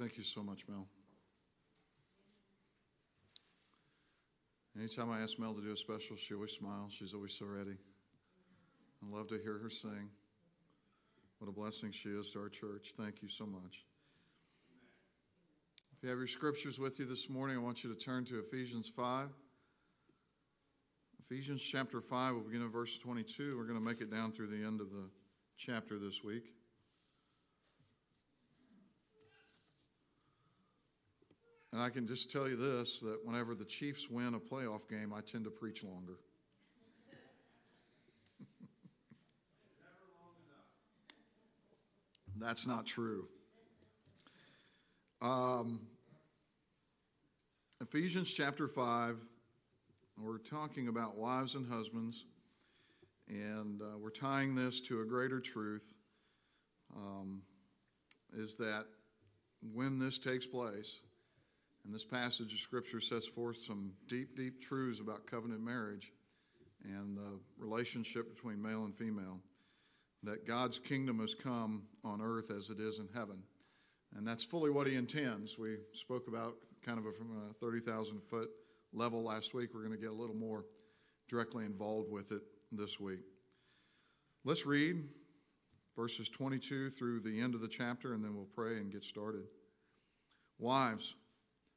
Thank you so much, Mel. Anytime I ask Mel to do a special, she always smiles. She's always so ready. I love to hear her sing. What a blessing she is to our church. Thank you so much. If you have your scriptures with you this morning, I want you to turn to Ephesians 5. Ephesians chapter 5, we'll begin in verse 22. We're going to make it down through the end of the chapter this week. And I can just tell you this, that whenever the Chiefs win a playoff game, I tend to preach longer. That's not true. Ephesians chapter 5, we're talking about wives and husbands, and we're tying this to a greater truth, is that when this takes place, and this passage of Scripture sets forth some deep, deep truths about covenant marriage and the relationship between male and female, that God's kingdom has come on earth as it is in heaven. And that's fully what he intends. We spoke about kind of from a 30,000-foot level last week. We're going to get a little more directly involved with it this week. Let's read verses 22 through the end of the chapter, and then we'll pray and get started. Wives,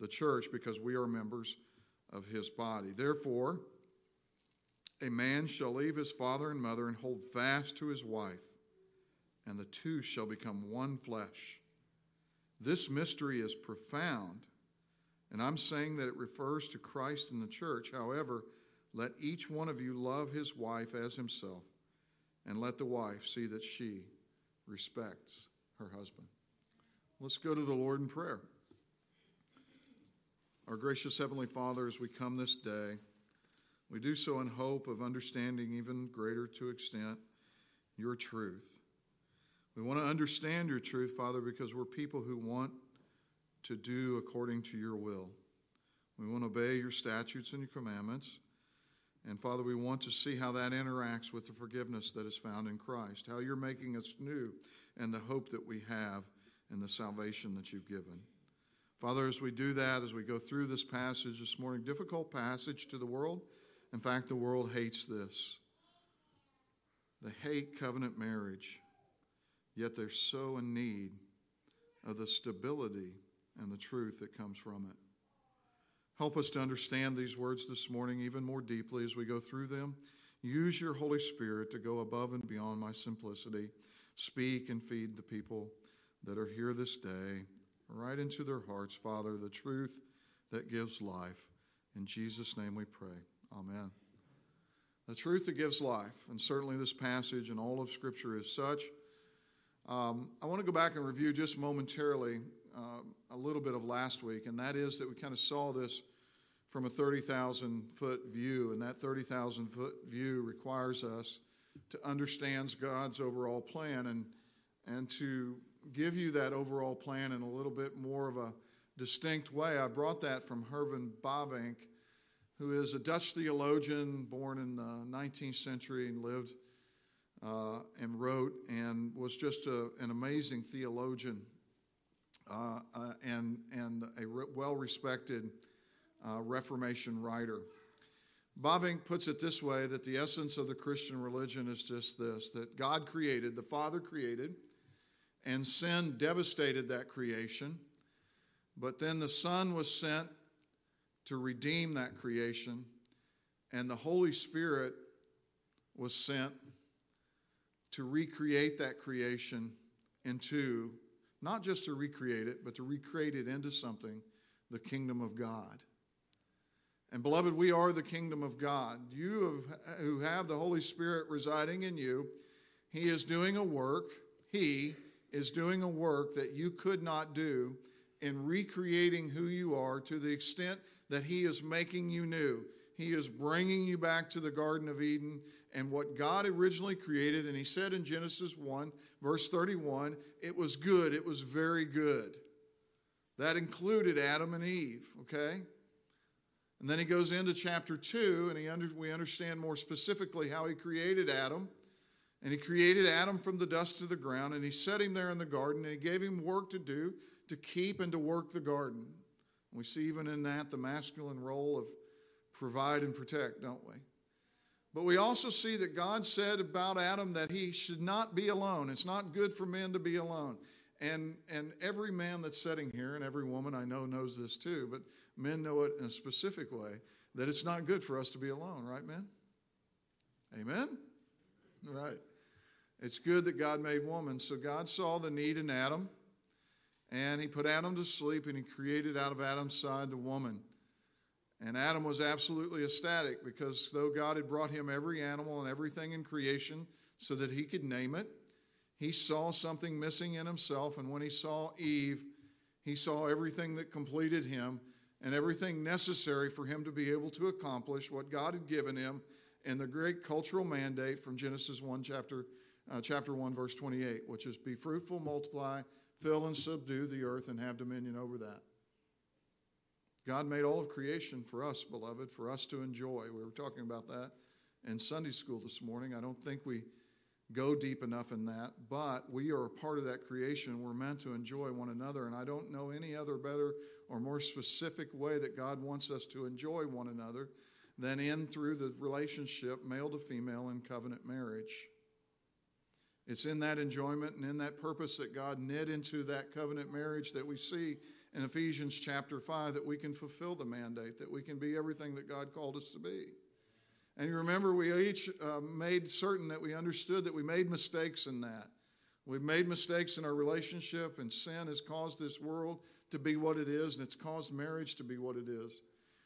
the church, because we are members of his body. Therefore, a man shall leave his father and mother and hold fast to his wife, and the two shall become one flesh. This mystery is profound, and I'm saying that it refers to Christ and the church. However, let each one of you love his wife as himself, and let the wife see that she respects her husband. Let's go to the Lord in prayer. Our gracious Heavenly Father, as we come this day, we do so in hope of understanding even greater to extent your truth. We want to understand your truth, Father, because we're people who want to do according to your will. We want to obey your statutes and your commandments. And, Father, we want to see how that interacts with the forgiveness that is found in Christ, how you're making us new, and the hope that we have in the salvation that you've given. Father, as we do that, as we go through this passage this morning, difficult passage to the world. In fact, the world hates this. They hate covenant marriage, yet they're so in need of the stability and the truth that comes from it. Help us to understand these words this morning even more deeply as we go through them. Use your Holy Spirit to go above and beyond my simplicity. Speak and feed the people that are here this day, right into their hearts, Father, the truth that gives life. In Jesus' name we pray. Amen. The truth that gives life, and certainly this passage and all of Scripture is such. I want to go back and review just momentarily a little bit of last week, and that is that we kind of saw this from a 30,000-foot view, and that 30,000-foot view requires us to understand God's overall plan and to give you that overall plan in a little bit more of a distinct way. I brought that from Herman Bavinck, who is a Dutch theologian born in the 19th century and lived and wrote and was just an amazing theologian and a well-respected Reformation writer. Bavinck puts it this way, that the essence of the Christian religion is just this, that God created, the Father created, and sin devastated that creation, But then the Son was sent to redeem that creation, and the Holy Spirit was sent to recreate that creation into, not just to recreate it, but to recreate it into something, the kingdom of God. And beloved, we are the kingdom of God. You who have the Holy Spirit residing in you, He is doing a work that you could not do in recreating who you are, to the extent that He is making you new. He is bringing you back to the Garden of Eden and what God originally created. And He said in Genesis 1, verse 31, it was good. It was very good. That included Adam and Eve, okay? And then He goes into chapter 2, and we understand more specifically how He created Adam. And He created Adam from the dust of the ground, and He set him there in the garden, and He gave him work to do, to keep and to work the garden. And we see even in that the masculine role of provide and protect, don't we? But we also see that God said about Adam that he should not be alone. It's not good for men to be alone. And every man that's sitting here, and every woman I know knows this too, but men know it in a specific way, that it's not good for us to be alone, right, men? Amen? Right. It's good that God made woman. So God saw the need in Adam, and He put Adam to sleep, and He created out of Adam's side the woman. And Adam was absolutely ecstatic, because though God had brought him every animal and everything in creation so that he could name it, he saw something missing in himself. And when he saw Eve, he saw everything that completed him and everything necessary for him to be able to accomplish what God had given him in the great cultural mandate from Genesis 1, chapter 1, verse 28, which is, be fruitful, multiply, fill and subdue the earth, and have dominion over that. God made all of creation for us, beloved, for us to enjoy. We were talking about that in Sunday school this morning. I don't think we go deep enough in that, but we are a part of that creation. We're meant to enjoy one another, and I don't know any other better or more specific way that God wants us to enjoy one another than in through the relationship, male to female, in covenant marriage. It's in that enjoyment and in that purpose that God knit into that covenant marriage that we see in Ephesians chapter 5, that we can fulfill the mandate, that we can be everything that God called us to be. And you remember, we each made certain that we understood that we made mistakes in that. We've made mistakes in our relationship, and sin has caused this world to be what it is, and it's caused marriage to be what it is.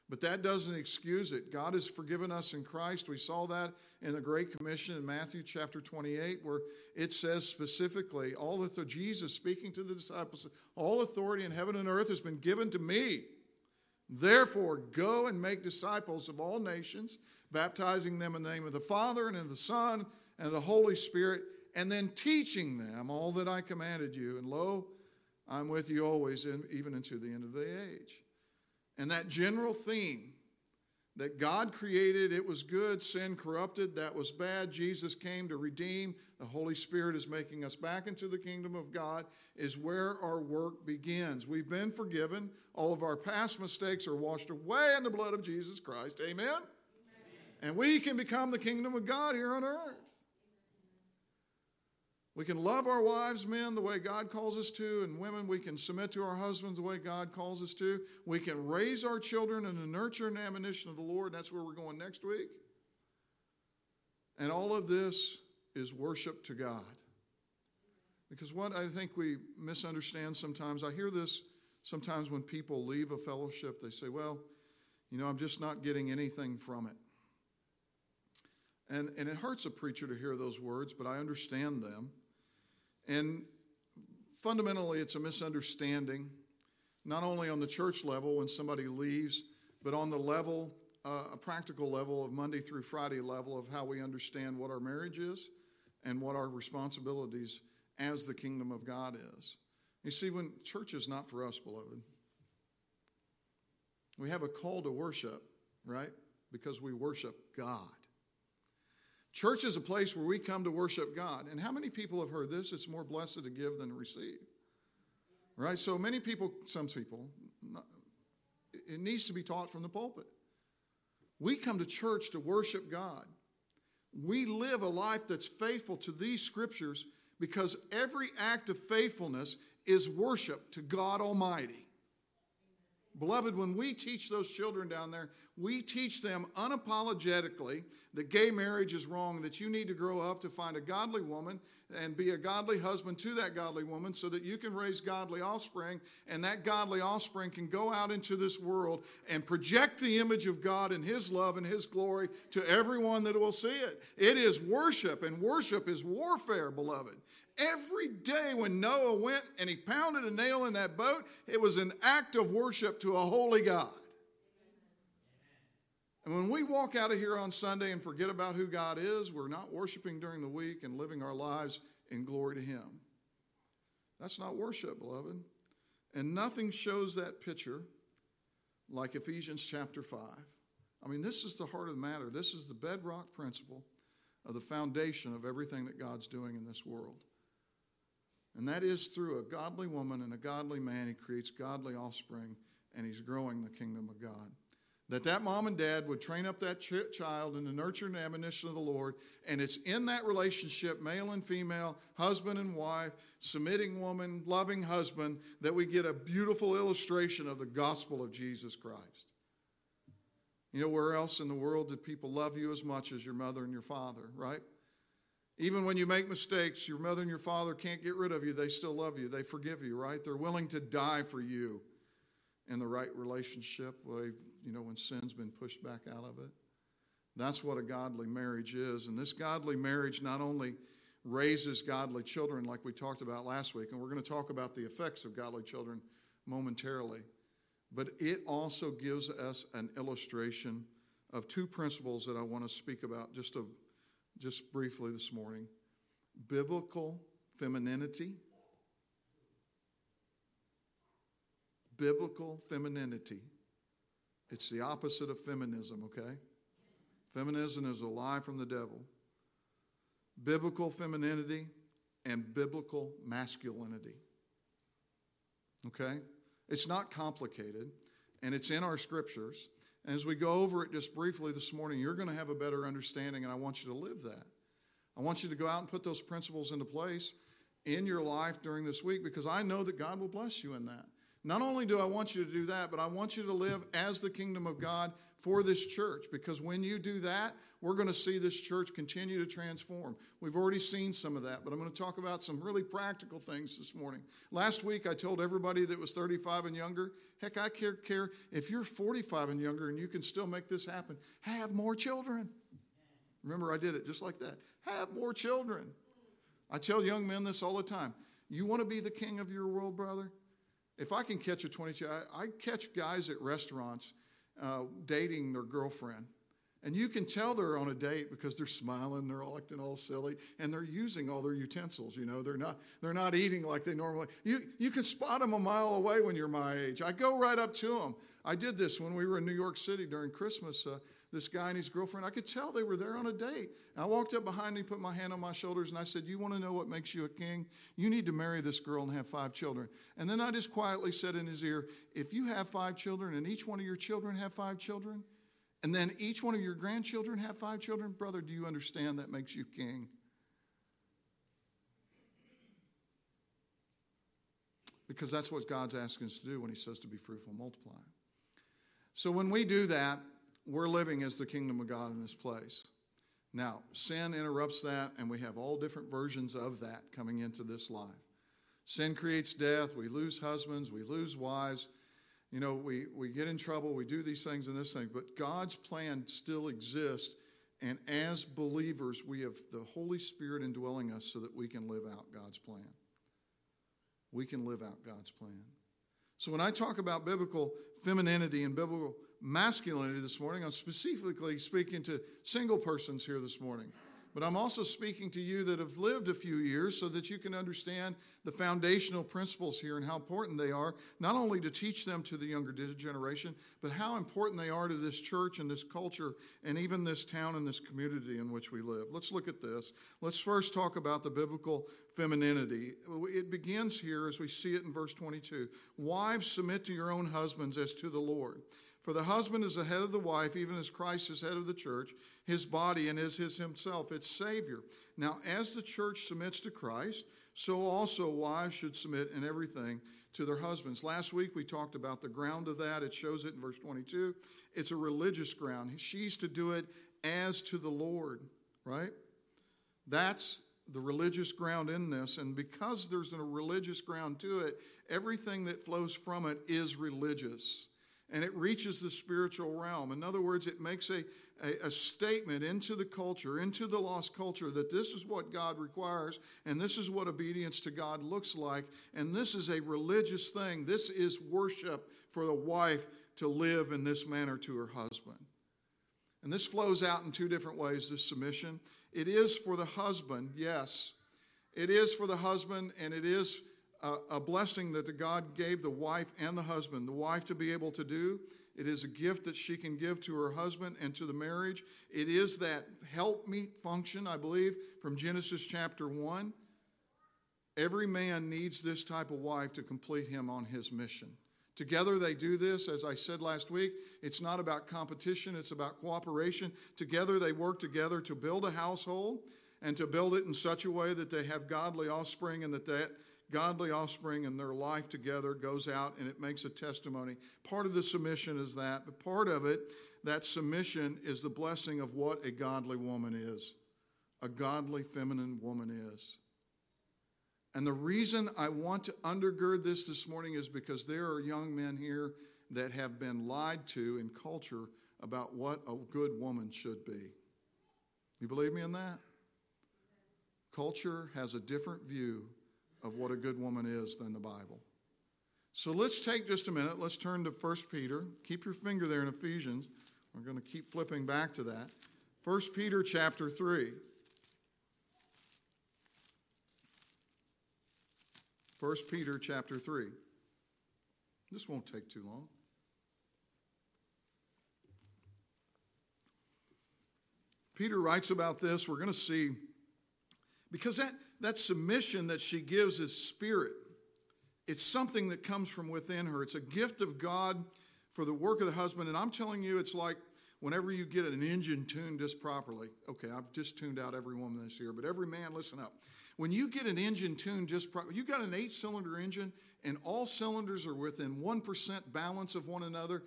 But that doesn't excuse it. God has forgiven us in Christ. We saw that in the Great Commission in Matthew chapter 28, where it says specifically, Jesus speaking to the disciples, all authority in heaven and earth has been given to me. Therefore, go and make disciples of all nations, baptizing them in the name of the Father and of the Son and the Holy Spirit, and then teaching them all that I commanded you. And lo, I'm with you always, even unto the end of the age. And that general theme that God created, it was good, sin corrupted, that was bad, Jesus came to redeem, the Holy Spirit is making us back into the kingdom of God, is where our work begins. We've been forgiven. All of our past mistakes are washed away in the blood of Jesus Christ. Amen? Amen. And we can become the kingdom of God here on earth. We can love our wives, men, the way God calls us to, and women, we can submit to our husbands the way God calls us to. We can raise our children in the nurture and admonition of the Lord. That's where we're going next week. And all of this is worship to God. Because what I think we misunderstand sometimes, I hear this sometimes when people leave a fellowship, they say, well, I'm just not getting anything from it. And it hurts a preacher to hear those words, but I understand them. And fundamentally, it's a misunderstanding, not only on the church level when somebody leaves, but on the level, a practical level of Monday through Friday level of how we understand what our marriage is and what our responsibilities as the kingdom of God is. You see, when church is not for us, beloved, we have a call to worship, right? Because we worship God. Church is a place where we come to worship God. And how many people have heard this? It's more blessed to give than to receive. Right? So many people, some people, it needs to be taught from the pulpit. We come to church to worship God. We live a life that's faithful to these scriptures because every act of faithfulness is worship to God Almighty. Beloved, when we teach those children down there, we teach them unapologetically that gay marriage is wrong, that you need to grow up to find a godly woman and be a godly husband to that godly woman so that you can raise godly offspring, and that godly offspring can go out into this world and project the image of God and his love and his glory to everyone that will see it. It is worship, and worship is warfare, beloved. Every day when Noah went and he pounded a nail in that boat, it was an act of worship to a holy God. And when we walk out of here on Sunday and forget about who God is, we're not worshiping during the week and living our lives in glory to him. That's not worship, beloved. And nothing shows that picture like Ephesians chapter 5. I mean, this is the heart of the matter. This is the bedrock principle of the foundation of everything that God's doing in this world. And that is through a godly woman and a godly man, he creates godly offspring, and he's growing the kingdom of God. That mom and dad would train up that child in the nurture and admonition of the Lord, and it's in that relationship, male and female, husband and wife, submitting woman, loving husband, that we get a beautiful illustration of the gospel of Jesus Christ. You know, where else in the world did people love you as much as your mother and your father, right? Even when you make mistakes, your mother and your father can't get rid of you. They still love you. They forgive you, right? They're willing to die for you in the right relationship, when sin's been pushed back out of it. That's what a godly marriage is. And this godly marriage not only raises godly children like we talked about last week, and we're going to talk about the effects of godly children momentarily, but it also gives us an illustration of two principles that I want to speak about just briefly this morning. Biblical femininity. Biblical femininity. It's the opposite of feminism, okay? Feminism is a lie from the devil. Biblical femininity and biblical masculinity. Okay? It's not complicated, and it's in our scriptures. And as we go over it just briefly this morning, you're going to have a better understanding, and I want you to live that. I want you to go out and put those principles into place in your life during this week, because I know that God will bless you in that. Not only do I want you to do that, but I want you to live as the kingdom of God for this church, because when you do that, we're going to see this church continue to transform. We've already seen some of that, but I'm going to talk about some really practical things this morning. Last week, I told everybody that was 35 and younger, heck, I care if you're 45 and younger and you can still make this happen, have more children. Remember, I did it just like that. Have more children. I tell young men this all the time. You want to be the king of your world, brother? If I can catch a 22, I catch guys at restaurants dating their girlfriend. And you can tell they're on a date because they're smiling, they're all acting all silly, and they're using all their utensils, They're not eating like they normally. You can spot them a mile away when you're my age. I go right up to them. I did this when we were in New York City during Christmas. This guy and his girlfriend, I could tell they were there on a date. And I walked up behind him, put my hand on my shoulders, and I said, you want to know what makes you a king? You need to marry this girl and have 5 children. And then I just quietly said in his ear, if you have 5 children and each one of your children have 5 children, and then each one of your grandchildren have 5 children, brother, do you understand that makes you king? Because that's what God's asking us to do when he says to be fruitful and multiply. So when we do that, we're living as the kingdom of God in this place. Now, sin interrupts that, and we have all different versions of that coming into this life. Sin creates death. We lose husbands. We lose wives. We get in trouble. We do these things and this thing. But God's plan still exists, and as believers, we have the Holy Spirit indwelling us so that we can live out God's plan. We can live out God's plan. So when I talk about biblical femininity and biblical masculinity this morning, I'm specifically speaking to single persons here this morning. But I'm also speaking to you that have lived a few years so that you can understand the foundational principles here and how important they are, not only to teach them to the younger generation, but how important they are to this church and this culture and even this town and this community in which we live. Let's look at this. Let's first talk about the biblical femininity. It begins here as we see it in verse 22. Wives, submit to your own husbands as to the Lord. For the husband is the head of the wife, even as Christ is head of the church, his body, and is his himself, its Savior. Now, as the church submits to Christ, so also wives should submit in everything to their husbands. Last week we talked about the ground of that. It shows it in verse 22. It's a religious ground. She's to do it as to the Lord, right? That's the religious ground in this. And because there's a religious ground to it, everything that flows from it is religious. And it reaches the spiritual realm. In other words, it makes a statement into the culture, into the lost culture, that this is what God requires, and this is what obedience to God looks like, and this is a religious thing. This is worship for the wife to live in this manner to her husband. And this flows out in two different ways, this submission. It is for the husband, yes. It is for the husband, and it is a blessing that the God gave the wife and the husband. The wife to be able to do, it is a gift that she can give to her husband and to the marriage. It is that help me function, I believe, from Genesis chapter 1. Every man needs this type of wife to complete him on his mission. Together they do this, as I said last week. It's not about competition, it's about cooperation. Together they work together to build a household and to build it in such a way that they have godly offspring, and that godly offspring and their life together goes out and it makes a testimony. Part of the submission is that, but part of it, that submission, is the blessing of what a godly woman is, a godly feminine woman is. And the reason I want to undergird this morning is because there are young men here that have been lied to in culture about what a good woman should be. You believe me in that? Culture has a different view of what a good woman is than the Bible. So let's take just a minute. Let's turn to 1 Peter. Keep your finger there in Ephesians. We're going to keep flipping back to that. 1 Peter chapter 3. 1 Peter chapter 3. This won't take too long. Peter writes about this. We're going to see, because that submission that she gives is spirit. It's something that comes from within her. It's a gift of God for the work of the husband. And I'm telling you, it's like whenever you get an engine tuned just properly. Okay, I've just tuned out every woman this year, but every man, listen up. When you get an engine tuned just properly, you've got an 8-cylinder engine, and all cylinders are within 1% balance of one another.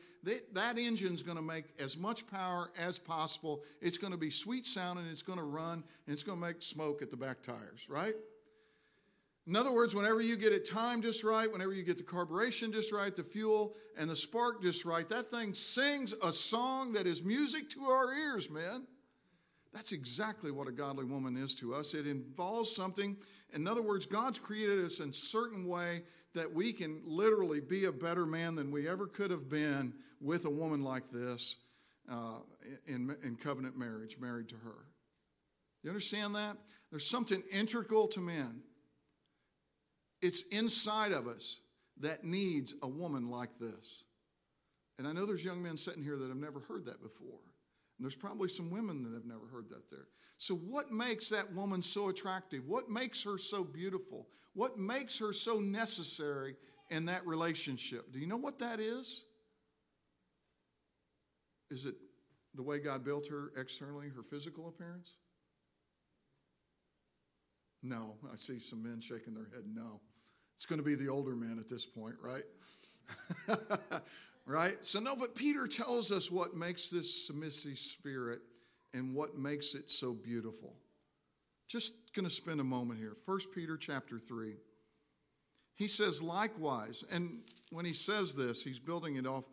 That engine's going to make as much power as possible. It's going to be sweet sounding, it's going to run, and it's going to make smoke at the back tires, right? In other words, whenever you get it timed just right, whenever you get the carburation just right, the fuel and the spark just right, that thing sings a song that is music to our ears, man. That's exactly what a godly woman is to us. It involves something. In other words, God's created us in a certain way that we can literally be a better man than we ever could have been with a woman like this in covenant marriage, married to her. You understand that? There's something integral to men. It's inside of us that needs a woman like this. And I know there's young men sitting here that have never heard that before. And there's probably some women that have never heard that there. So what makes that woman so attractive? What makes her so beautiful? What makes her so necessary in that relationship? Do you know what that is? Is it the way God built her externally, her physical appearance? No. I see some men shaking their head no. It's going to be the older men at this point, right? Right? So no, but Peter tells us what makes this submissive spirit and what makes it so beautiful. Just going to spend a moment here. 1 Peter chapter 3. He says, likewise, and when he says this, he's building it off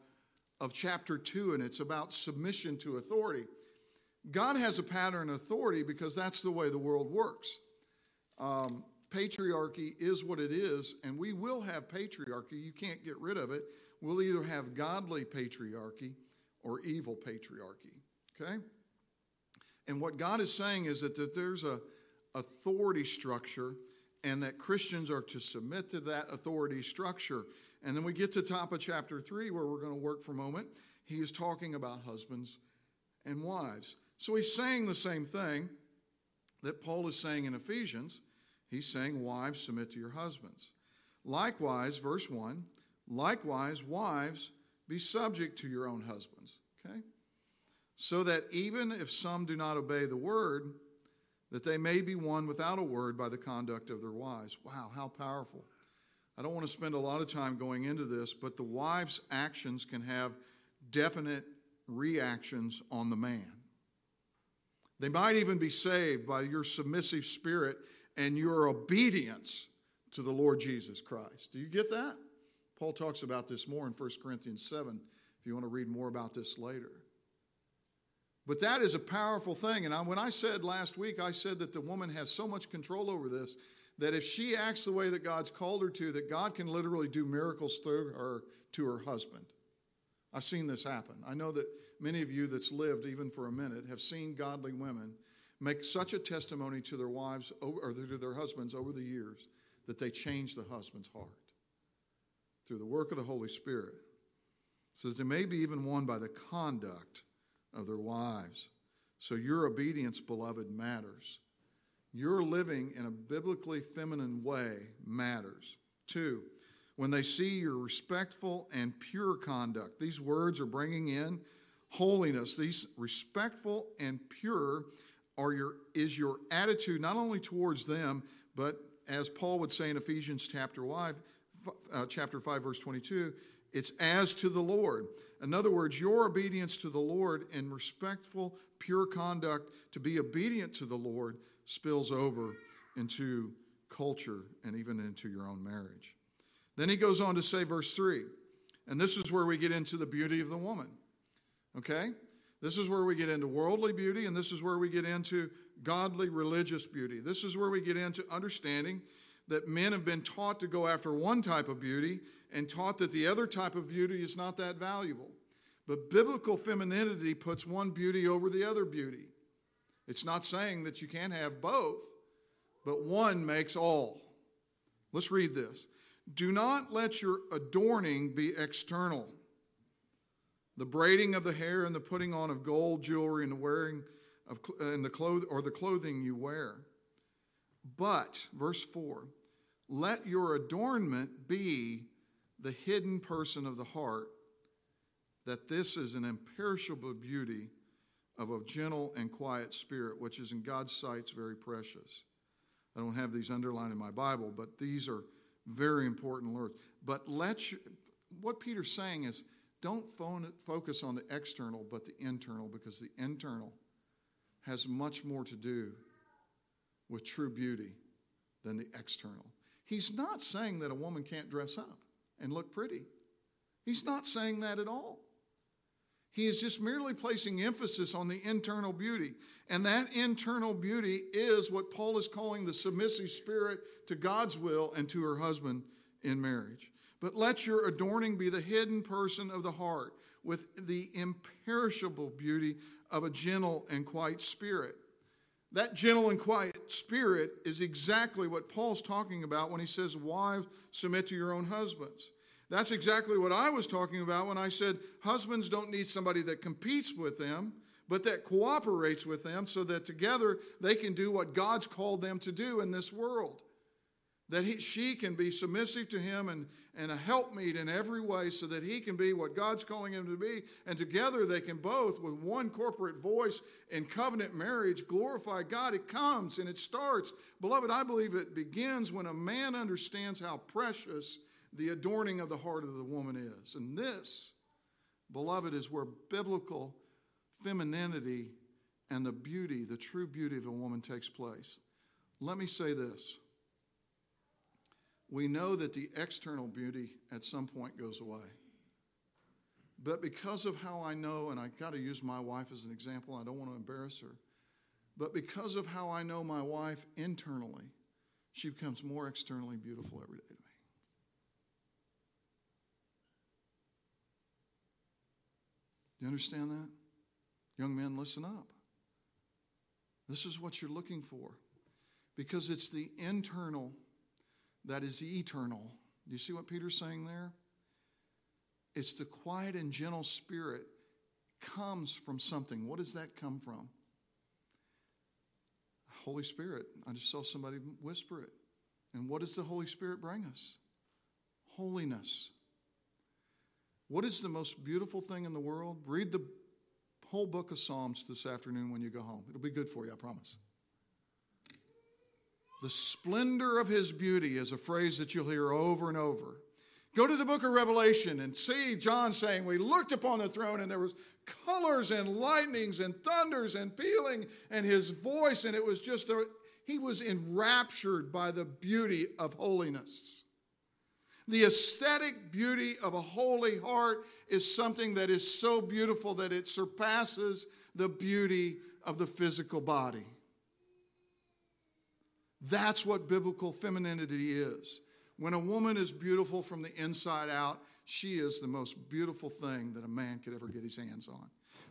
of chapter 2, and it's about submission to authority. God has a pattern of authority because that's the way the world works. Patriarchy is what it is, and we will have patriarchy. You can't get rid of it. We'll either have godly patriarchy or evil patriarchy, okay? And what God is saying is that there's an authority structure, and that Christians are to submit to that authority structure. And then we get to the top of chapter 3, where we're going to work for a moment. He is talking about husbands and wives. So he's saying the same thing that Paul is saying in Ephesians. He's saying, wives, submit to your husbands. Likewise, verse 1, likewise, wives, be subject to your own husbands, okay? So that even if some do not obey the word, that they may be won without a word by the conduct of their wives. Wow, how powerful. I don't want to spend a lot of time going into this, but the wife's actions can have definite reactions on the man. They might even be saved by your submissive spirit and your obedience to the Lord Jesus Christ. Do you get that? Paul talks about this more in 1 Corinthians 7, if you want to read more about this later. But that is a powerful thing. And when I said last week, I said that the woman has so much control over this that if she acts the way that God's called her to, that God can literally do miracles through her to her husband. I've seen this happen. I know that many of you that's lived even for a minute have seen godly women make such a testimony to their wives or to their husbands over the years that they change the husband's heart through the work of the Holy Spirit. So that they may be even won by the conduct of their wives. So your obedience, beloved, matters. Your living in a biblically feminine way matters. 2, when they see your respectful and pure conduct, these words are bringing in holiness. These respectful and pure is your attitude not only towards them, but as Paul would say in Ephesians chapter 5, verse 22, it's as to the Lord. In other words, your obedience to the Lord and respectful, pure conduct to be obedient to the Lord spills over into culture and even into your own marriage. Then he goes on to say, verse 3, and this is where we get into the beauty of the woman. Okay? This is where we get into worldly beauty, and this is where we get into godly religious beauty. This is where we get into understanding that men have been taught to go after one type of beauty and taught that the other type of beauty is not that valuable. But biblical femininity puts one beauty over the other beauty. It's not saying that you can't have both, but one makes all. Let's read this. Do not let your adorning be external. The braiding of the hair and the putting on of gold jewelry and the wearing of the clothing you wear. But, verse 4, let your adornment be the hidden person of the heart, that this is an imperishable beauty of a gentle and quiet spirit, which is in God's sight very precious. I don't have these underlined in my Bible, but these are very important words. But what Peter's saying is, don't focus on the external, but the internal, because the internal has much more to do with true beauty than the external. He's not saying that a woman can't dress up and look pretty. He's not saying that at all. He is just merely placing emphasis on the internal beauty. And that internal beauty is what Paul is calling the submissive spirit to God's will and to her husband in marriage. But let your adorning be the hidden person of the heart with the imperishable beauty of a gentle and quiet spirit. That gentle and quiet spirit is exactly what Paul's talking about when he says, wives, submit to your own husbands. That's exactly what I was talking about when I said husbands don't need somebody that competes with them, but that cooperates with them so that together they can do what God's called them to do in this world. That she can be submissive to him and a helpmeet in every way so that he can be what God's calling him to be. And together they can both, with one corporate voice in covenant marriage, glorify God. It comes and it starts. Beloved, I believe it begins when a man understands how precious the adorning of the heart of the woman is. And this, beloved, is where biblical femininity and the beauty, the true beauty of a woman takes place. Let me say this. We know that the external beauty at some point goes away. But because of how I know, and I got to use my wife as an example, I don't want to embarrass her. But because of how I know my wife internally, she becomes more externally beautiful every day to me. You understand that? Young men, listen up. This is what you're looking for, because it's the internal that is eternal. Do you see what Peter's saying there? It's the quiet and gentle spirit comes from something. What does that come from? Holy Spirit. I just saw somebody whisper it. And what does the Holy Spirit bring us? Holiness. What is the most beautiful thing in the world? Read the whole book of Psalms this afternoon when you go home. It'll be good for you, I promise. The splendor of his beauty is a phrase that you'll hear over and over. Go to the book of Revelation and see John saying, we looked upon the throne and there was colors and lightnings and thunders and pealing and his voice, and it was just, he was enraptured by the beauty of holiness. The aesthetic beauty of a holy heart is something that is so beautiful that it surpasses the beauty of the physical body. That's what biblical femininity is. When a woman is beautiful from the inside out, she is the most beautiful thing that a man could ever get his hands on.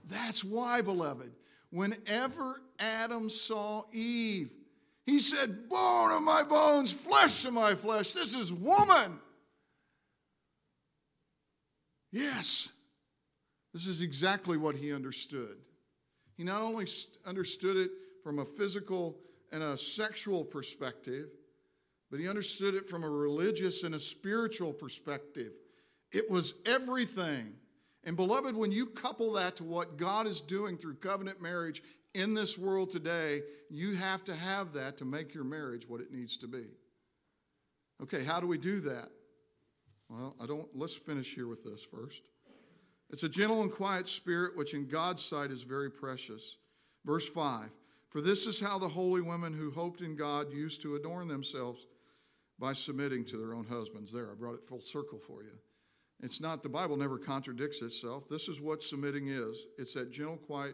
That's why, beloved, whenever Adam saw Eve, he said, bone of my bones, flesh of my flesh, this is woman. Yes, this is exactly what he understood. He not only understood it from a physical and a sexual perspective, but he understood it from a religious and a spiritual perspective. It was everything. And beloved, when you couple that to what God is doing through covenant marriage in this world today, you have to have that to make your marriage what it needs to be. Okay, how do we do that? Well, let's finish here with this first. It's a gentle and quiet spirit, which in God's sight is very precious. Verse 5, for this is how the holy women who hoped in God used to adorn themselves, by submitting to their own husbands. There, I brought it full circle for you. It's not, the Bible never contradicts itself. This is what submitting is. It's that gentle, quiet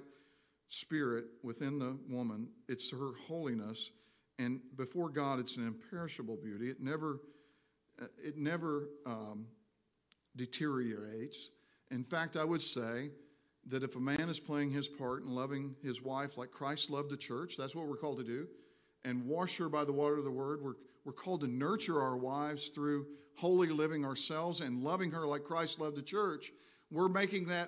spirit within the woman. It's her holiness. And before God, it's an imperishable beauty. It never deteriorates. In fact, I would say that if a man is playing his part and loving his wife like Christ loved the church, that's what we're called to do, and wash her by the water of the word, we're called to nurture our wives through holy living ourselves and loving her like Christ loved the church. We're making that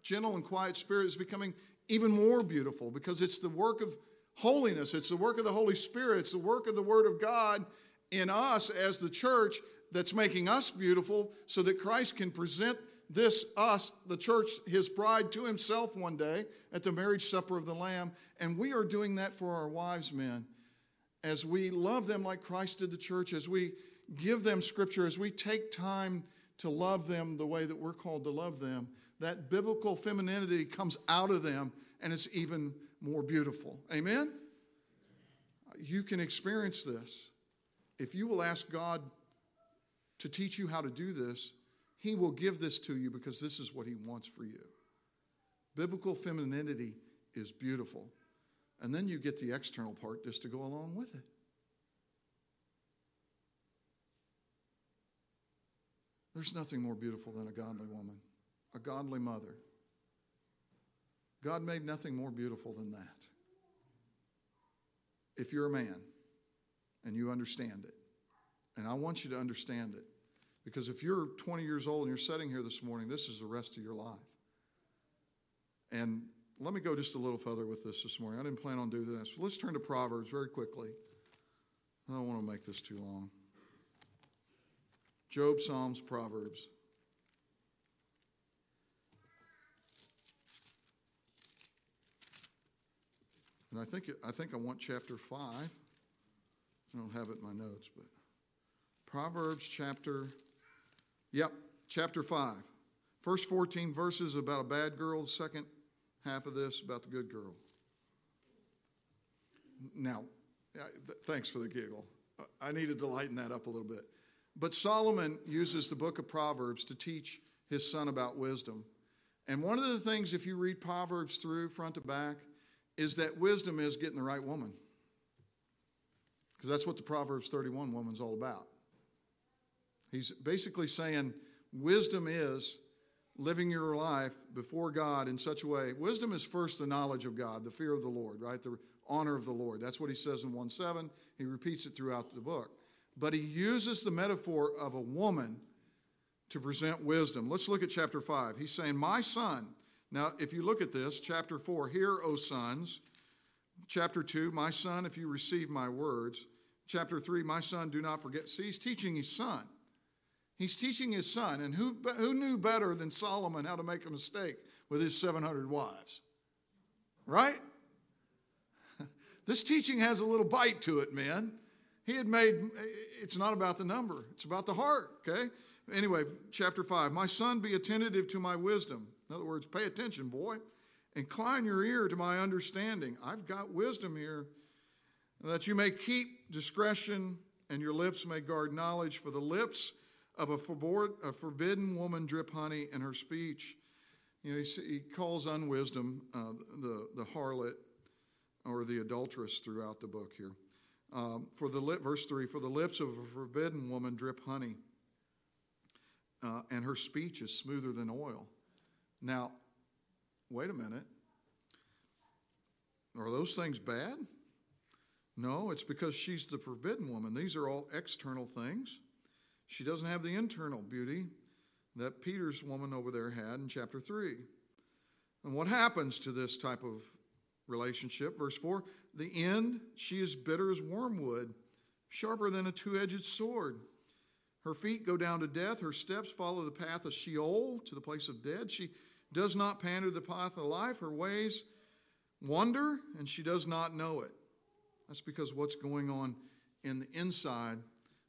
gentle and quiet spirit is becoming even more beautiful because it's the work of holiness. It's the work of the Holy Spirit. It's the work of the Word of God in us as the church that's making us beautiful so that Christ can present this us, the church, his bride, to himself one day at the marriage supper of the Lamb. And we are doing that for our wives, men. As we love them like Christ did the church, as we give them scripture, as we take time to love them the way that we're called to love them, that biblical femininity comes out of them and it's even more beautiful. Amen? You can experience this. If you will ask God to teach you how to do this, he will give this to you because this is what he wants for you. Biblical femininity is beautiful. And then you get the external part just to go along with it. There's nothing more beautiful than a godly woman, a godly mother. God made nothing more beautiful than that. If you're a man and you understand it, and I want you to understand it, because if you're 20 years old and you're sitting here this morning, this is the rest of your life. And let me go just a little further with this morning. I didn't plan on doing this. So let's turn to Proverbs very quickly. I don't want to make this too long. Job, Psalms, Proverbs. And I think I want chapter 5. I don't have it in my notes, but Proverbs chapter 5. First 14 verses about a bad girl, the second half of this about the good girl. Now, thanks for the giggle. I needed to lighten that up a little bit. But Solomon uses the book of Proverbs to teach his son about wisdom. And one of the things, if you read Proverbs through front to back, is that wisdom is getting the right woman. Because that's what the Proverbs 31 woman's all about. He's basically saying wisdom is living your life before God in such a way. Wisdom is first the knowledge of God, the fear of the Lord, right? The honor of the Lord. That's what he says in 1:7. He repeats it throughout the book. But he uses the metaphor of a woman to present wisdom. Let's look at chapter 5. He's saying, my son. Now, if you look at this, chapter 4, hear, O sons. Chapter 2, my son, if you receive my words. Chapter 3, my son, do not forget. See, he's teaching his son. He's teaching his son, and who knew better than Solomon how to make a mistake with his 700 wives? Right? This teaching has a little bite to it, man. He had made, it's not about the number. It's about the heart, okay? Anyway, chapter 5. My son, be attentive to my wisdom. In other words, pay attention, boy. Incline your ear to my understanding. I've got wisdom here. That you may keep discretion and your lips may guard knowledge, for the lips of a forbidden woman drip honey in her speech. You know, he calls unwisdom the harlot or the adulteress throughout the book here. Verse 3, for the lips of a forbidden woman drip honey, and her speech is smoother than oil. Now, wait a minute. Are those things bad? No, it's because she's the forbidden woman. These are all external things. She doesn't have the internal beauty that Peter's woman over there had in chapter 3. And what happens to this type of relationship? Verse 4, the end, she is bitter as wormwood, sharper than a two-edged sword. Her feet go down to death. Her steps follow the path of Sheol to the place of dead. She does not pander the path of life. Her ways wander, and she does not know it. That's because what's going on in the inside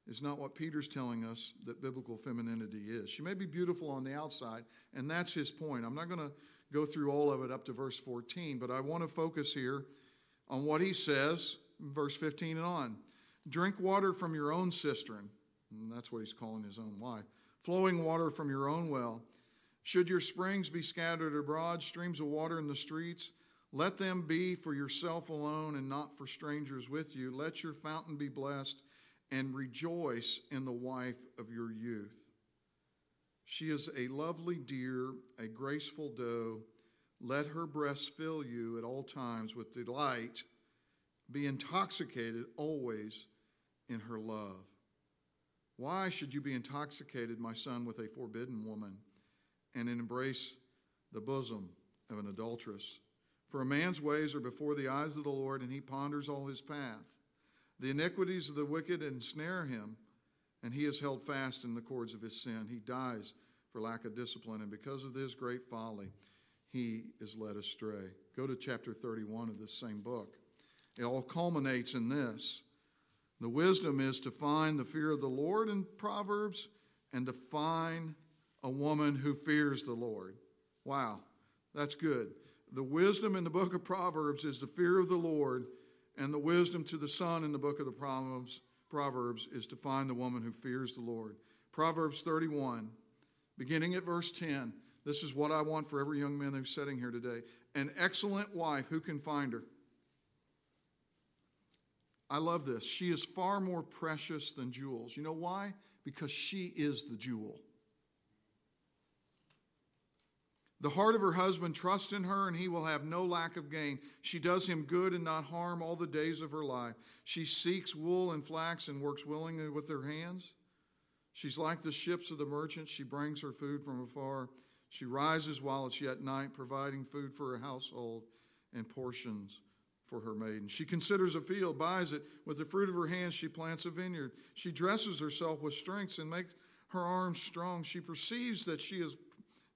is not what Peter's telling us that biblical femininity is. She may be beautiful on the outside, and that's his point. I'm not going to go through all of it up to verse 14, but I want to focus here on what he says, verse 15 and on. Drink water from your own cistern. And that's what he's calling his own wife. Flowing water from your own well. Should your springs be scattered abroad, streams of water in the streets, let them be for yourself alone and not for strangers with you. Let your fountain be blessed and rejoice in the wife of your youth. She is a lovely deer, a graceful doe. Let her breasts fill you at all times with delight. Be intoxicated always in her love. Why should you be intoxicated, my son, with a forbidden woman and embrace the bosom of an adulteress? For a man's ways are before the eyes of the Lord, and he ponders all his path. The iniquities of the wicked ensnare him, and he is held fast in the cords of his sin. He dies for lack of discipline, and because of his great folly, he is led astray. Go to chapter 31 of this same book. It all culminates in this. The wisdom is to find the fear of the Lord in Proverbs and to find a woman who fears the Lord. Wow, that's good. The wisdom in the book of Proverbs is the fear of the Lord, and the wisdom to the son in the book of the Proverbs is to find the woman who fears the Lord. Proverbs 31, beginning at verse 10. This is what I want for every young man who's sitting here today. An excellent wife, who can find her? I love this. She is far more precious than jewels. You know why? Because she is the jewel. The heart of her husband trusts in her, and he will have no lack of gain. She does him good and not harm all the days of her life. She seeks wool and flax and works willingly with her hands. She's like the ships of the merchants. She brings her food from afar. She rises while it's yet night, providing food for her household and portions for her maiden. She considers a field, buys it. With the fruit of her hands, she plants a vineyard. She dresses herself with strength and makes her arms strong. She perceives that she is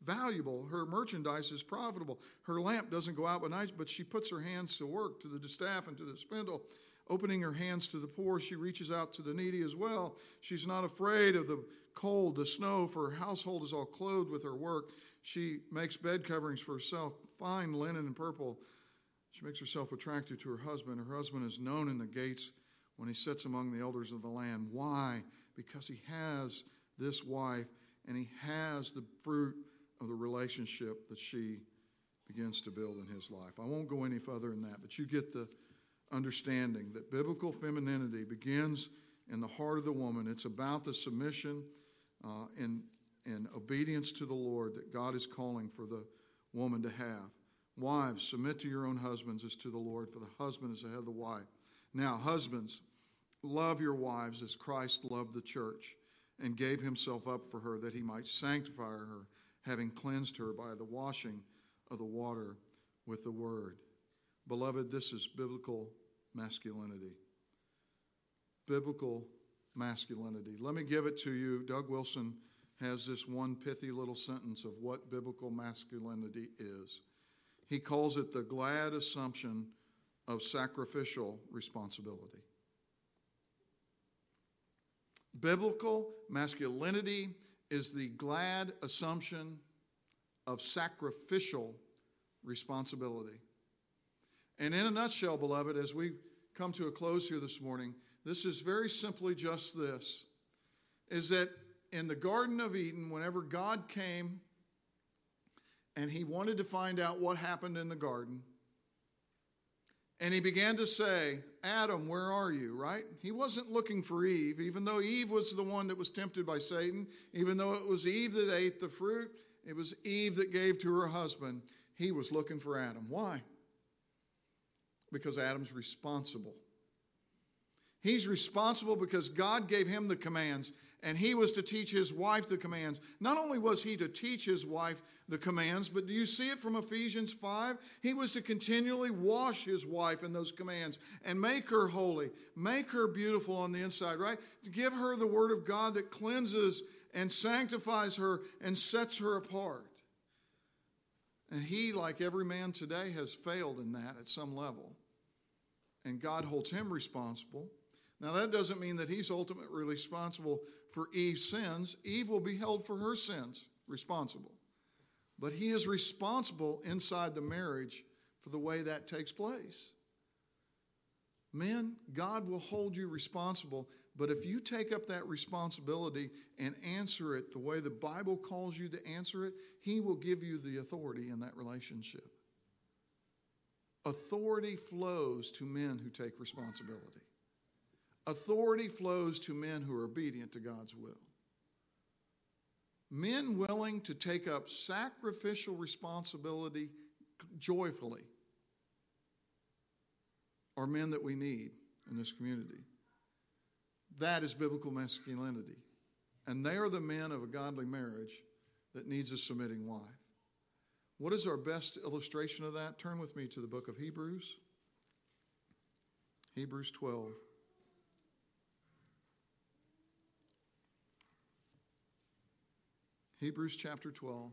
valuable. Her merchandise is profitable. Her lamp doesn't go out by night, but she puts her hands to work, to the distaff and to the spindle. Opening her hands to the poor, she reaches out to the needy as well. She's not afraid of the cold, the snow, for her household is all clothed with her work. She makes bed coverings for herself, fine linen and purple. She makes herself attractive to her husband. Her husband is known in the gates when he sits among the elders of the land. Why? Because he has this wife, and he has the fruit of the relationship that she begins to build in his life. I won't go any further than that, but you get the understanding that biblical femininity begins in the heart of the woman. It's about the submission and obedience to the Lord that God is calling for the woman to have. Wives, submit to your own husbands as to the Lord, for the husband is the head of the wife. Now, husbands, love your wives as Christ loved the church and gave himself up for her, that he might sanctify her, having cleansed her by the washing of the water with the word. Beloved, this is biblical masculinity. Biblical masculinity. Let me give it to you. Doug Wilson has this one pithy little sentence of what biblical masculinity is. He calls it the glad assumption of sacrificial responsibility. Biblical masculinity is the glad assumption of sacrificial responsibility. And in a nutshell, beloved, as we come to a close here this morning, this is very simply just this, is that in the Garden of Eden, whenever God came and he wanted to find out what happened in the garden, and he began to say, Adam, where are you, right? He wasn't looking for Eve, even though Eve was the one that was tempted by Satan, even though it was Eve that ate the fruit, it was Eve that gave to her husband. He was looking for Adam. Why? Because Adam's responsible. He's responsible because God gave him the commands, and he was to teach his wife the commands. Not only was he to teach his wife the commands, but do you see it from Ephesians 5? He was to continually wash his wife in those commands and make her holy, make her beautiful on the inside, right? To give her the word of God that cleanses and sanctifies her and sets her apart. And he, like every man today, has failed in that at some level. And God holds him responsible. Now, that doesn't mean that he's ultimately responsible for Eve's sins. Eve will be held for her sins responsible. But he is responsible inside the marriage for the way that takes place. Men, God will hold you responsible, but if you take up that responsibility and answer it the way the Bible calls you to answer it, he will give you the authority in that relationship. Authority flows to men who take responsibility. Authority flows to men who are obedient to God's will. Men willing to take up sacrificial responsibility joyfully are men that we need in this community. That is biblical masculinity. And they are the men of a godly marriage that needs a submitting wife. What is our best illustration of that? Turn with me to the book of Hebrews. Hebrews 12. Hebrews chapter 12.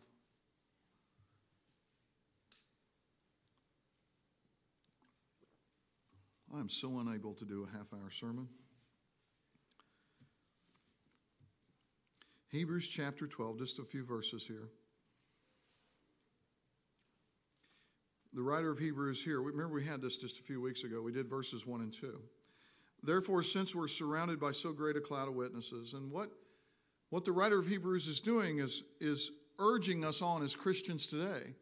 I'm so unable to do a half-hour sermon. Hebrews chapter 12, just a few verses here. The writer of Hebrews here, remember we had this just a few weeks ago. We did verses 1 and 2. Therefore, since we're surrounded by so great a cloud of witnesses, and what the writer of Hebrews is doing is urging us on as Christians today.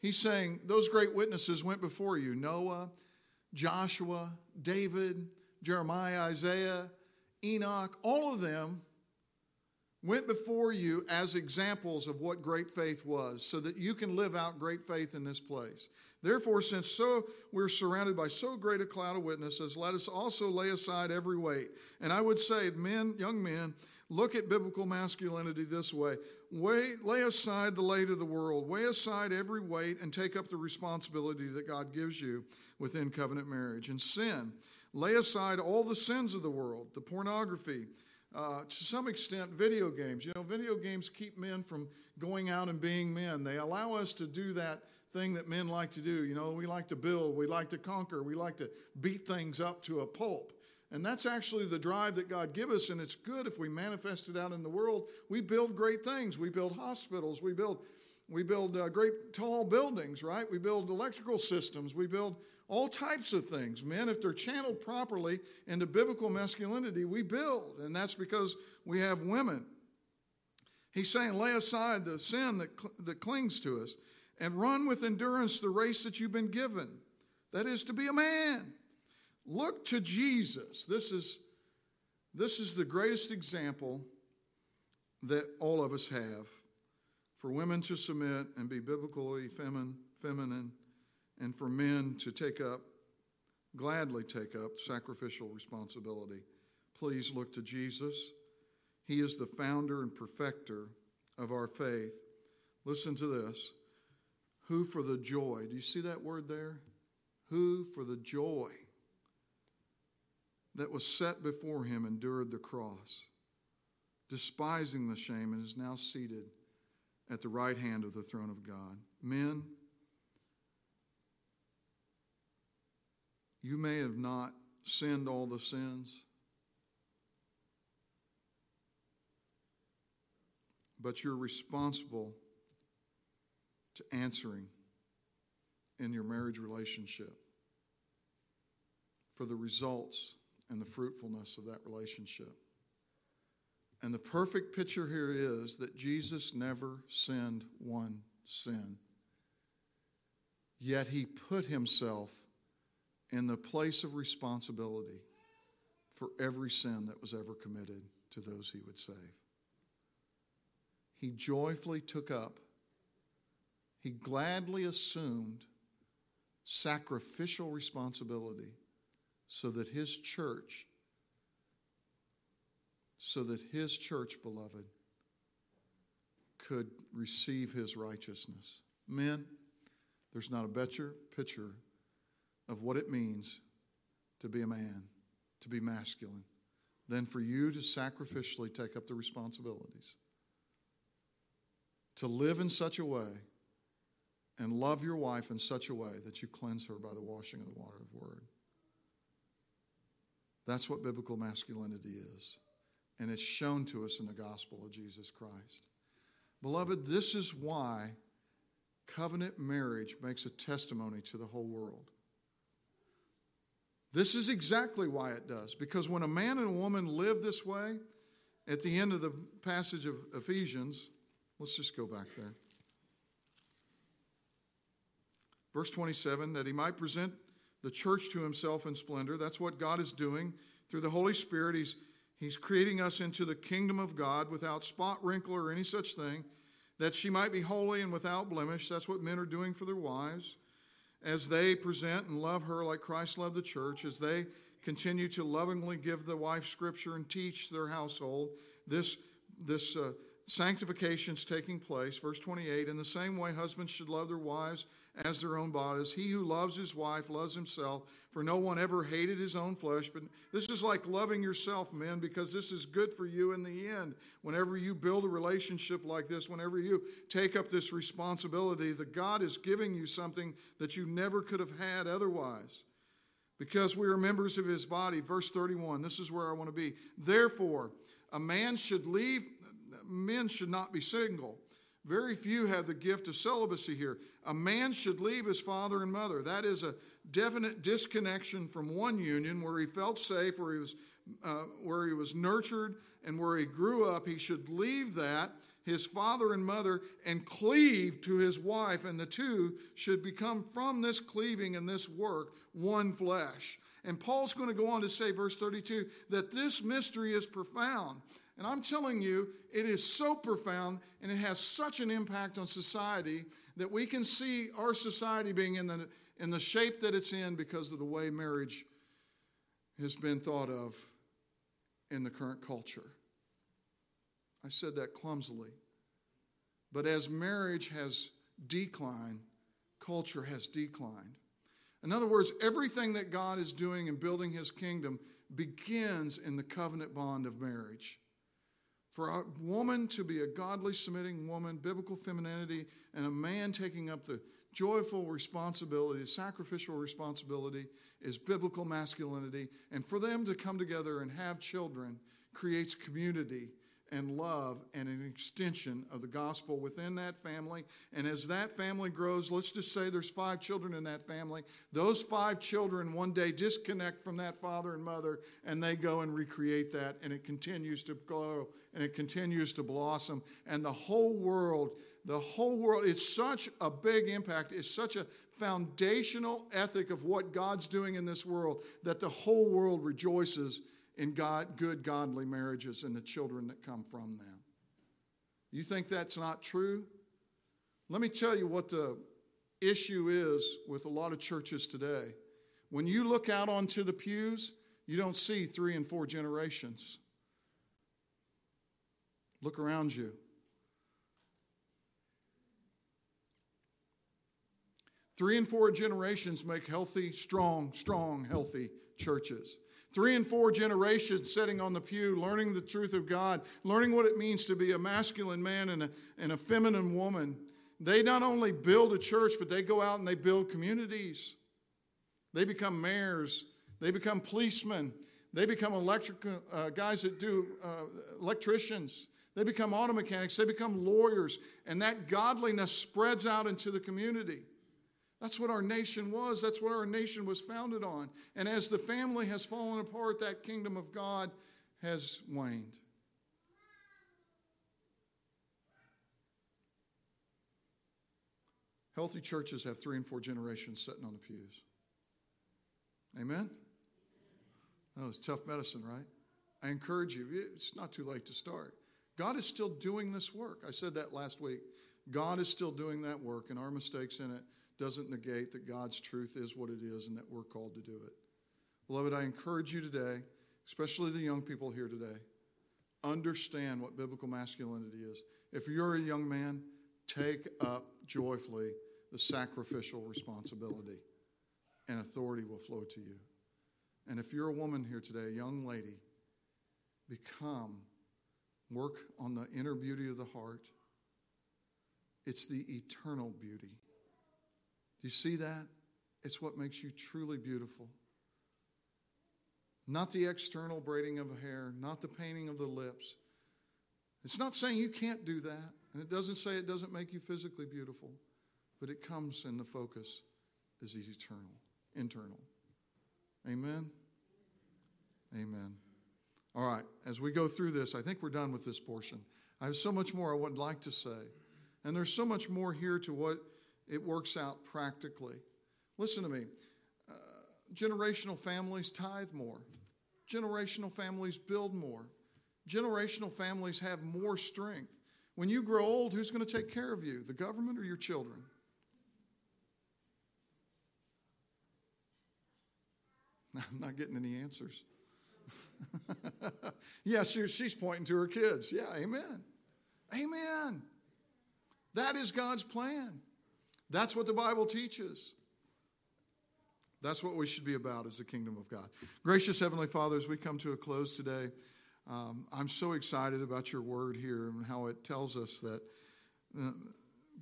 He's saying, those great witnesses went before you. Noah, Joshua, David, Jeremiah, Isaiah, Enoch, all of them went before you as examples of what great faith was, so that you can live out great faith in this place. Therefore, since so we're surrounded by so great a cloud of witnesses, let us also lay aside every weight. And I would say, men, young men, look at biblical masculinity this way. Lay aside the weight of the world. Lay aside every weight and take up the responsibility that God gives you within covenant marriage. And sin. Lay aside all the sins of the world, the pornography, to some extent, video games. You know, video games keep men from going out and being men. They allow us to do that thing that men like to do. You know, we like to build. We like to conquer. We like to beat things up to a pulp. And that's actually the drive that God gives us, and it's good if we manifest it out in the world. We build great things. We build hospitals. We build great tall buildings, right? We build electrical systems. We build all types of things. Men, if they're channeled properly into biblical masculinity, we build, and that's because we have women. He's saying, lay aside the sin that clings to us and run with endurance the race that you've been given. That is to be a man. Look to Jesus. This is the greatest example that all of us have for women to submit and be biblically feminine, and for men to gladly take up sacrificial responsibility. Please look to Jesus. He is the founder and perfecter of our faith. Listen to this. Who for the joy. Do you see that word there? Who for the joy that was set before him endured the cross, despising the shame, and is now seated at the right hand of the throne of God. Men, You may have not sinned all the sins, but you're responsible to answering in your marriage relationship for the results and the fruitfulness of that relationship. And the perfect picture here is that Jesus never sinned one sin, yet he put himself in the place of responsibility for every sin that was ever committed to those he would save. He joyfully took up, he gladly assumed sacrificial responsibility so that his church, beloved, could receive his righteousness. Men, there's not a better picture of what it means to be a man, to be masculine, than for you to sacrificially take up the responsibilities, to live in such a way and love your wife in such a way that you cleanse her by the washing of the water of the Word. That's what biblical masculinity is, and it's shown to us in the gospel of Jesus Christ. Beloved, this is why covenant marriage makes a testimony to the whole world. This is exactly why it does, because when a man and a woman live this way, at the end of the passage of Ephesians, let's just go back there. Verse 27, that he might present the church to himself in splendor. That's what God is doing. Through the Holy Spirit, He's creating us into the kingdom of God without spot, wrinkle, or any such thing, that she might be holy and without blemish. That's what men are doing for their wives, as they present and love her like Christ loved the church, as they continue to lovingly give the wife Scripture and teach their household. This sanctification's taking place. Verse 28, in the same way husbands should love their wives as their own bodies. He who loves his wife loves himself, for no one ever hated his own flesh. But this is like loving yourself, men, because this is good for you in the end. Whenever you build a relationship like this, whenever you take up this responsibility, that God is giving you something that you never could have had otherwise, because we are members of his body. Verse 31, this is where I want to be. Therefore, men should not be single. Very few have the gift of celibacy here. A man should leave his father and mother. That is a definite disconnection from one union where he felt safe, where he was nurtured, and where he grew up. He should leave that, his father and mother, and cleave to his wife, and the two should become, from this cleaving and this work, one flesh. And Paul's going to go on to say, verse 32, that this mystery is profound. And I'm telling you, it is so profound, and it has such an impact on society that we can see our society being in the shape that it's in because of the way marriage has been thought of in the current culture. I said that clumsily. But as marriage has declined, culture has declined. In other words, everything that God is doing in building his kingdom begins in the covenant bond of marriage. For a woman to be a godly, submitting woman, biblical femininity, and a man taking up the joyful responsibility, the sacrificial responsibility, is biblical masculinity. And for them to come together and have children creates community and love and an extension of the gospel within that family. And as that family grows, let's just say there's 5 children in that family. Those 5 children one day disconnect from that father and mother, and they go and recreate that, and it continues to grow, and it continues to blossom. And the whole world, it's such a big impact. It's such a foundational ethic of what God's doing in this world that the whole world rejoices in God, good, godly marriages and the children that come from them. You think that's not true? Let me tell you what the issue is with a lot of churches today. When you look out onto the pews, you don't see 3 and 4 generations. Look around you. 3 and 4 generations make healthy, strong, healthy churches. 3 and 4 generations sitting on the pew, learning the truth of God, learning what it means to be a masculine man and a feminine woman. They not only build a church, but they go out and they build communities. They become mayors. They become policemen. They become electricians. They become auto mechanics. They become lawyers. And that godliness spreads out into the community. That's what our nation was. That's what our nation was founded on. And as the family has fallen apart, that kingdom of God has waned. Healthy churches have 3 and 4 generations sitting on the pews. Amen? Oh, it's tough medicine, right? I encourage you. It's not too late to start. God is still doing this work. I said that last week. God is still doing that work, and our mistakes in it doesn't negate that God's truth is what it is and that we're called to do it. Beloved, I encourage you today, especially the young people here today, understand what biblical masculinity is. If you're a young man, take up joyfully the sacrificial responsibility, and authority will flow to you. And if you're a woman here today, a young lady, work on the inner beauty of the heart. It's the eternal beauty. Do you see that? It's what makes you truly beautiful. Not the external braiding of hair, not the painting of the lips. It's not saying you can't do that, and it doesn't say it doesn't make you physically beautiful, but it comes in the focus is eternal, internal. Amen? Amen. All right, as we go through this, I think we're done with this portion. I have so much more I would like to say. And there's so much more here to what it works out practically. Listen to me. Generational families tithe more. Generational families build more. Generational families have more strength. When you grow old, who's going to take care of you? The government or your children? I'm not getting any answers. Yes, she's pointing to her kids. Yeah, amen. Amen. That is God's plan. That's what the Bible teaches. That's what we should be about as the kingdom of God. Gracious Heavenly Father, as we come to a close today, I'm so excited about your word here and how it tells us that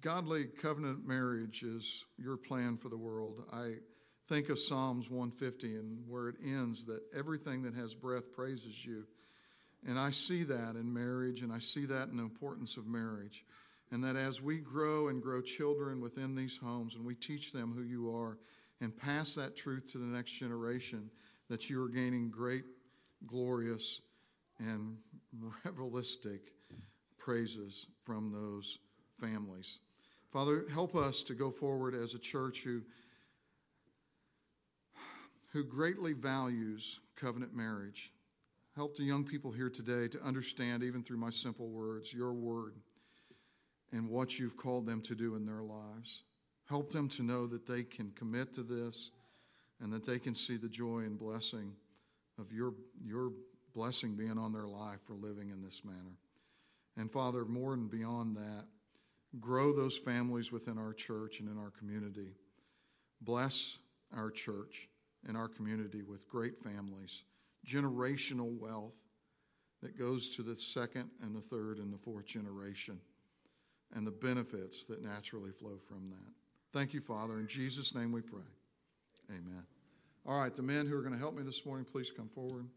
godly covenant marriage is your plan for the world. Think of Psalms 150 and where it ends, that everything that has breath praises you. And I see that in marriage, and I see that in the importance of marriage. And that as we grow and grow children within these homes and we teach them who you are and pass that truth to the next generation, that you are gaining great, glorious, and revelistic praises from those families. Father, help us to go forward as a church who greatly values covenant marriage. Help the young people here today to understand, even through my simple words, your word and what you've called them to do in their lives. Help them to know that they can commit to this and that they can see the joy and blessing of your blessing being on their life for living in this manner. And Father, more and beyond that, grow those families within our church and in our community. Bless our church in our community with great families, generational wealth that goes to the second and the third and the fourth generation, and the benefits that naturally flow from that. Thank you, Father. In Jesus' name we pray. Amen. All right, the men who are going to help me this morning, please come forward.